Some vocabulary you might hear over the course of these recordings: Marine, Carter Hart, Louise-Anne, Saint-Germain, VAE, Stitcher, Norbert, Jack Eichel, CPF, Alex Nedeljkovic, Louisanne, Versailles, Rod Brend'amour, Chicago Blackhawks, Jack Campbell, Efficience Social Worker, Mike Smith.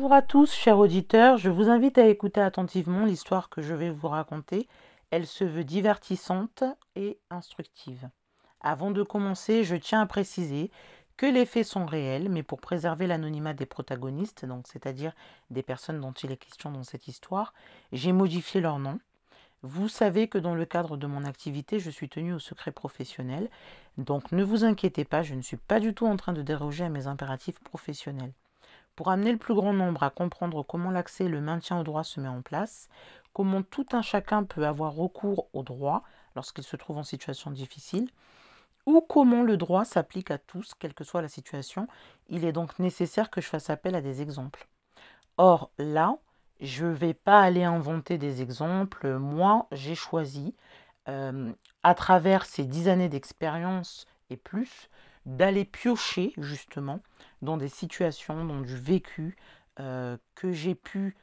Bonjour à tous, chers auditeurs. Je vous invite à écouter attentivement l'histoire que je vais vous raconter. Elle se veut divertissante et instructive. Avant de commencer, je tiens à préciser que les faits sont réels, mais pour préserver l'anonymat des protagonistes, donc c'est-à-dire des personnes dont il est question dans cette histoire, j'ai modifié leur nom. Vous savez que dans le cadre de mon activité, je suis tenue au secret professionnel, donc ne vous inquiétez pas, je ne suis pas du tout en train de déroger à mes impératifs professionnels. Pour amener le plus grand nombre à comprendre comment l'accès et le maintien au droit se met en place, comment tout un chacun peut avoir recours au droit lorsqu'il se trouve en situation difficile, ou comment le droit s'applique à tous, quelle que soit la situation, il est donc nécessaire que je fasse appel à des exemples. Or là, je ne vais pas aller inventer des exemples. Moi, j'ai choisi, à travers ces 10 années d'expérience et plus, d'aller piocher justement dans des situations, dans du vécu que j'ai pu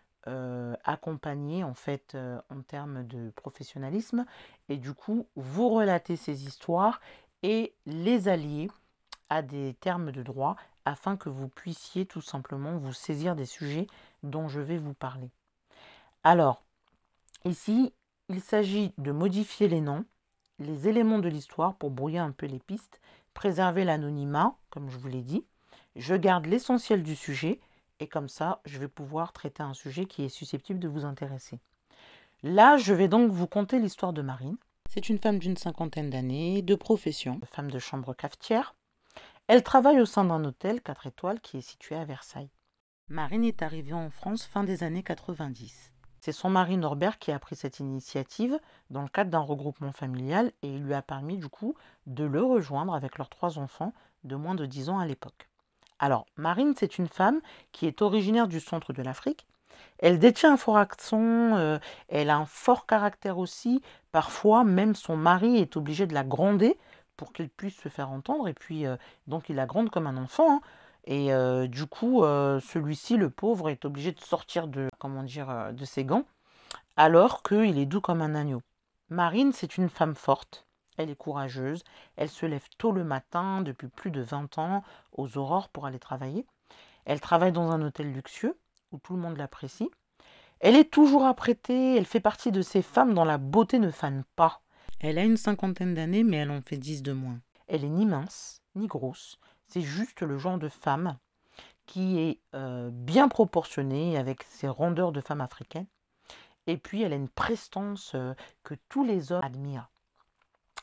accompagner en fait en termes de professionnalisme et du coup, vous relater ces histoires et les allier à des termes de droit afin que vous puissiez tout simplement vous saisir des sujets dont je vais vous parler. Alors, ici, il s'agit de modifier les noms, les éléments de l'histoire pour brouiller un peu les pistes, préserver l'anonymat, comme je vous l'ai dit. Je garde l'essentiel du sujet et comme ça, je vais pouvoir traiter un sujet qui est susceptible de vous intéresser. Là, je vais donc vous conter l'histoire de Marine. C'est une femme d'une 50aine d'années, de profession, femme de chambre cafetière. Elle travaille au sein d'un hôtel 4 étoiles qui est situé à Versailles. Marine est arrivée en France fin des années 90. C'est son mari Norbert qui a pris cette initiative dans le cadre d'un regroupement familial et il lui a permis du coup de le rejoindre avec leurs 3 enfants de moins de 10 ans à l'époque. Alors Marine, c'est une femme qui est originaire du centre de l'Afrique. Elle détient un fort accent, elle a un fort caractère aussi. Parfois, même son mari est obligé de la gronder pour qu'elle puisse se faire entendre. Et puis, donc il la gronde comme un enfant, hein. Et du coup, celui-ci, le pauvre, est obligé de sortir de ses gants, alors qu'il est doux comme un agneau. Marine, c'est une femme forte, elle est courageuse, elle se lève tôt le matin, depuis plus de 20 ans, aux aurores pour aller travailler. Elle travaille dans un hôtel luxueux, où tout le monde l'apprécie. Elle est toujours apprêtée, elle fait partie de ces femmes dont la beauté ne fane pas. Elle a une 50aine d'années, mais elle en fait 10 de moins. Elle est ni mince, ni grosse. C'est juste le genre de femme qui est bien proportionnée avec ses rondeurs de femme africaine. Et puis, elle a une prestance que tous les hommes admirent.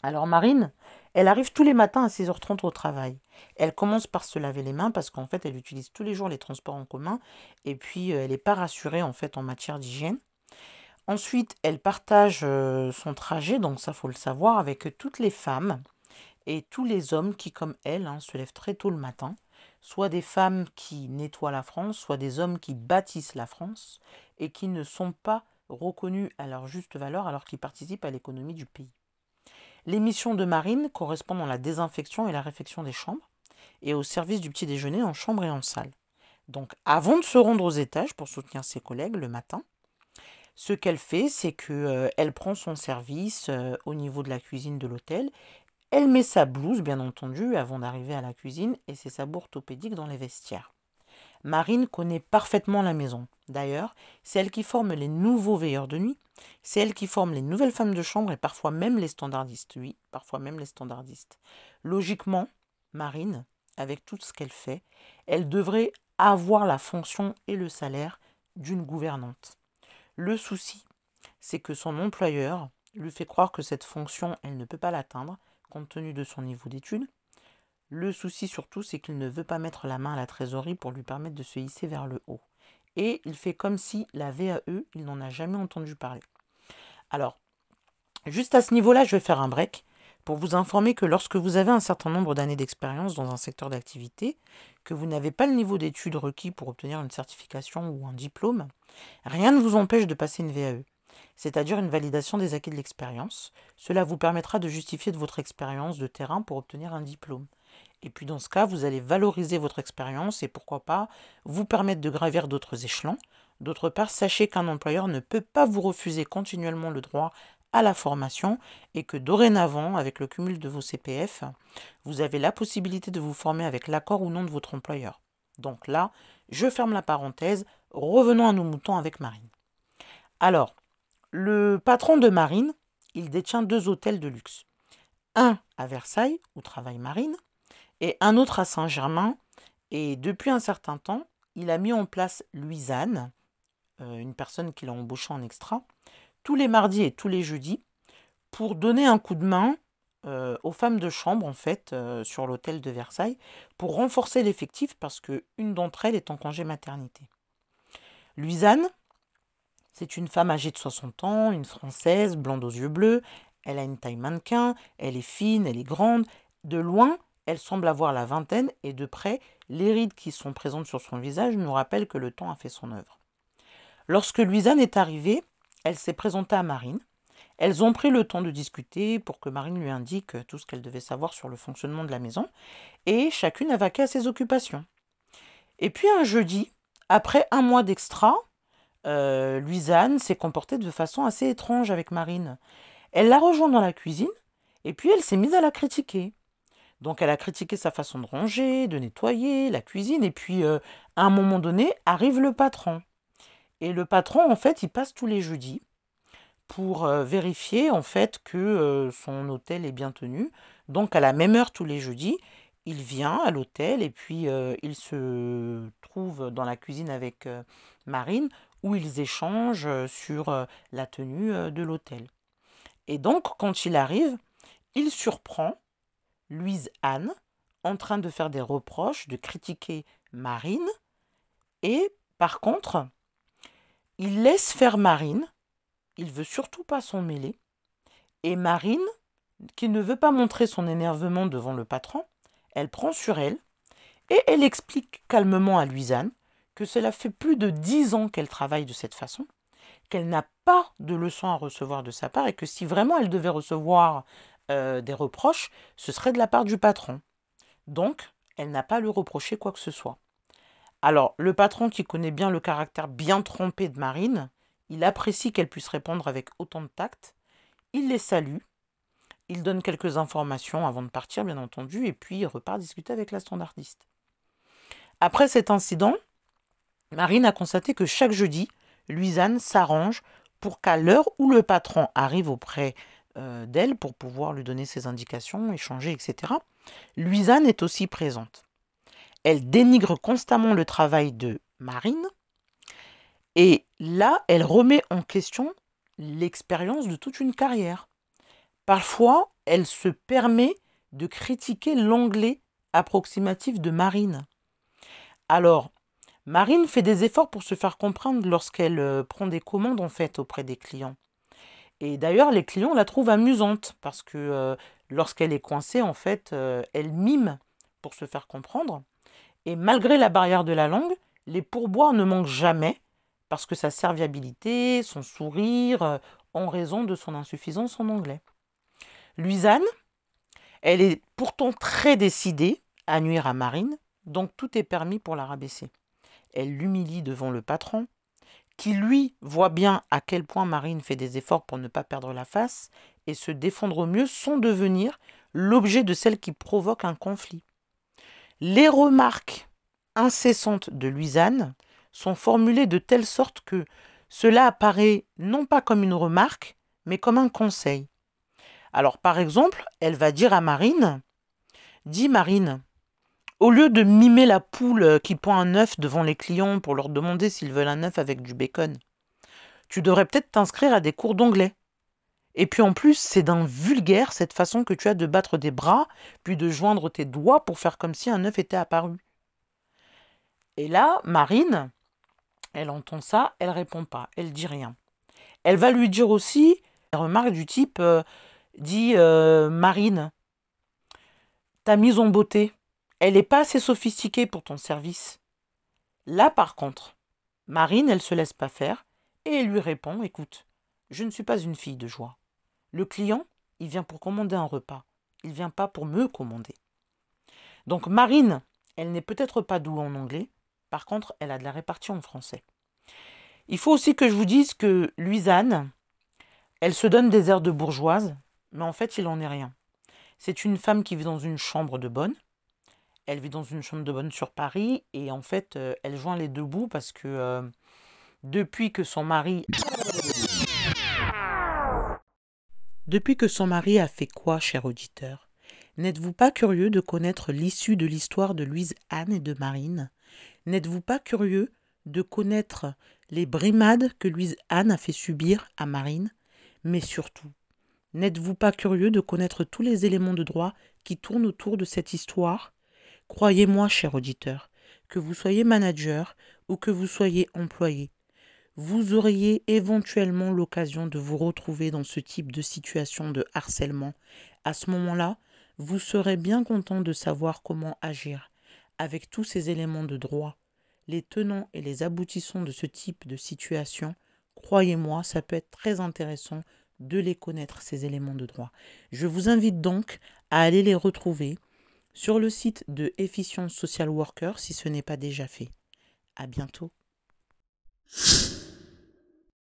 Alors Marine, elle arrive tous les matins à 6h30 au travail. Elle commence par se laver les mains parce qu'en fait, elle utilise tous les jours les transports en commun. Et puis, elle n'est pas rassurée en fait en matière d'hygiène. Ensuite, elle partage son trajet, donc ça, faut le savoir, avec toutes les femmes et tous les hommes qui, comme elle, se lèvent très tôt le matin, soit des femmes qui nettoient la France, soit des hommes qui bâtissent la France et qui ne sont pas reconnus à leur juste valeur alors qu'ils participent à l'économie du pays. Les missions de Marine correspondent à la désinfection et la réfection des chambres et au service du petit déjeuner en chambre et en salle. Donc, avant de se rendre aux étages pour soutenir ses collègues le matin, ce qu'elle fait, c'est qu'elle prend son service au niveau de la cuisine de l'hôtel. Elle met sa blouse, bien entendu, avant d'arriver à la cuisine et ses sabots orthopédiques dans les vestiaires. Marine connaît parfaitement la maison. D'ailleurs, c'est elle qui forme les nouveaux veilleurs de nuit, c'est elle qui forme les nouvelles femmes de chambre et parfois même les standardistes. Oui, parfois même les standardistes. Logiquement, Marine, avec tout ce qu'elle fait, elle devrait avoir la fonction et le salaire d'une gouvernante. Le souci, c'est que son employeur lui fait croire que cette fonction, elle ne peut pas l'atteindre, compte tenu de son niveau d'études. Le souci surtout, c'est qu'il ne veut pas mettre la main à la trésorerie pour lui permettre de se hisser vers le haut. Et il fait comme si la VAE, il n'en a jamais entendu parler. Alors, juste à ce niveau-là, je vais faire un break pour vous informer que lorsque vous avez un certain nombre d'années d'expérience dans un secteur d'activité, que vous n'avez pas le niveau d'études requis pour obtenir une certification ou un diplôme, rien ne vous empêche de passer une VAE. C'est-à-dire une validation des acquis de l'expérience. Cela vous permettra de justifier de votre expérience de terrain pour obtenir un diplôme. Et puis dans ce cas, vous allez valoriser votre expérience et pourquoi pas vous permettre de gravir d'autres échelons. D'autre part, sachez qu'un employeur ne peut pas vous refuser continuellement le droit à la formation et que dorénavant, avec le cumul de vos CPF, vous avez la possibilité de vous former avec l'accord ou non de votre employeur. Donc là, je ferme la parenthèse, revenons à nos moutons avec Marine. Alors, le patron de Marine, il détient deux hôtels de luxe. Un à Versailles, où travaille Marine, et un autre à Saint-Germain. Et depuis un certain temps, il a mis en place Louisanne, une personne qu'il a embauchée en extra, tous les mardis et tous les jeudis, pour donner un coup de main aux femmes de chambre, en fait, sur l'hôtel de Versailles, pour renforcer l'effectif, parce qu'une d'entre elles est en congé maternité. Louisanne, c'est une femme âgée de 60 ans, une Française, blonde aux yeux bleus. Elle a une taille mannequin, elle est fine, elle est grande. De loin, elle semble avoir la vingtaine et de près, les rides qui sont présentes sur son visage nous rappellent que le temps a fait son œuvre. Lorsque Louisanne est arrivée, elle s'est présentée à Marine. Elles ont pris le temps de discuter pour que Marine lui indique tout ce qu'elle devait savoir sur le fonctionnement de la maison et chacune a vaqué à ses occupations. Et puis un jeudi, après un mois d'extra, Louisanne s'est comportée de façon assez étrange avec Marine. Elle l'a rejointe dans la cuisine et puis elle s'est mise à la critiquer. Donc elle a critiqué sa façon de ranger, de nettoyer la cuisine et puis à un moment donné arrive le patron. Et le patron en fait il passe tous les jeudis pour vérifier en fait que son hôtel est bien tenu. Donc à la même heure tous les jeudis il vient à l'hôtel et puis il se trouve dans la cuisine avec Marine où ils échangent sur la tenue de l'hôtel. Et donc, quand il arrive, il surprend Louisanne en train de faire des reproches, de critiquer Marine. Et par contre, il laisse faire Marine. Il ne veut surtout pas s'en mêler. Et Marine, qui ne veut pas montrer son énervement devant le patron, elle prend sur elle et elle explique calmement à Louisanne que cela fait plus de 10 ans qu'elle travaille de cette façon, qu'elle n'a pas de leçon à recevoir de sa part et que si vraiment elle devait recevoir des reproches, ce serait de la part du patron. Donc, elle n'a pas à lui reprocher quoi que ce soit. Alors, le patron qui connaît bien le caractère bien trempé de Marine, il apprécie qu'elle puisse répondre avec autant de tact, il les salue, il donne quelques informations avant de partir, bien entendu, et puis il repart discuter avec la standardiste. Après cet incident, Marine a constaté que chaque jeudi, Louisanne s'arrange pour qu'à l'heure où le patron arrive auprès d'elle pour pouvoir lui donner ses indications, échanger, etc., Louisanne est aussi présente. Elle dénigre constamment le travail de Marine et là, elle remet en question l'expérience de toute une carrière. Parfois, elle se permet de critiquer l'anglais approximatif de Marine. Alors, Marine fait des efforts pour se faire comprendre lorsqu'elle prend des commandes en fait auprès des clients. Et d'ailleurs, les clients la trouvent amusante parce que lorsqu'elle est coincée, en fait, elle mime pour se faire comprendre. Et malgré la barrière de la langue, les pourboires ne manquent jamais parce que sa serviabilité, son sourire, en raison de son insuffisance en anglais. Louisanne, elle est pourtant très décidée à nuire à Marine, donc tout est permis pour la rabaisser. Elle l'humilie devant le patron, qui lui voit bien à quel point Marine fait des efforts pour ne pas perdre la face et se défendre au mieux sans devenir l'objet de celle qui provoque un conflit. Les remarques incessantes de Louisanne sont formulées de telle sorte que cela apparaît non pas comme une remarque, mais comme un conseil. Alors par exemple, elle va dire à Marine, « Dis Marine, au lieu de mimer la poule qui pond un œuf devant les clients pour leur demander s'ils veulent un œuf avec du bacon, tu devrais peut-être t'inscrire à des cours d'anglais. Et puis en plus, c'est d'un vulgaire cette façon que tu as de battre des bras, puis de joindre tes doigts pour faire comme si un œuf était apparu. » Et là, Marine, elle entend ça, elle répond pas, elle dit rien. Elle va lui dire aussi des remarques du type « Dis Marine, ta mise en beauté, elle n'est pas assez sophistiquée pour ton service. » Là, par contre, Marine, elle ne se laisse pas faire et elle lui répond « Écoute, je ne suis pas une fille de joie. Le client, il vient pour commander un repas. Il ne vient pas pour me commander. » Donc Marine, elle n'est peut-être pas douée en anglais. Par contre, elle a de la répartie en français. Il faut aussi que je vous dise que Louisanne, elle se donne des airs de bourgeoise, mais en fait, il n'en est rien. C'est une femme qui vit dans une chambre de bonne. Elle vit dans une chambre de bonne sur Paris et en fait, elle joint les deux bouts parce que Depuis que son mari a fait quoi, cher auditeur? N'êtes-vous pas curieux de connaître l'issue de l'histoire de Louise-Anne et de Marine? N'êtes-vous pas curieux de connaître les brimades que Louise-Anne a fait subir à Marine? Mais surtout, n'êtes-vous pas curieux de connaître tous les éléments de droit qui tournent autour de cette histoire? Croyez-moi, cher auditeur, que vous soyez manager ou que vous soyez employé, vous auriez éventuellement l'occasion de vous retrouver dans ce type de situation de harcèlement. À ce moment-là, vous serez bien content de savoir comment agir. Avec tous ces éléments de droit, les tenants et les aboutissants de ce type de situation, croyez-moi, ça peut être très intéressant de les connaître, ces éléments de droit. Je vous invite donc à aller les retrouver sur le site de Efficience Social Worker si ce n'est pas déjà fait. À bientôt.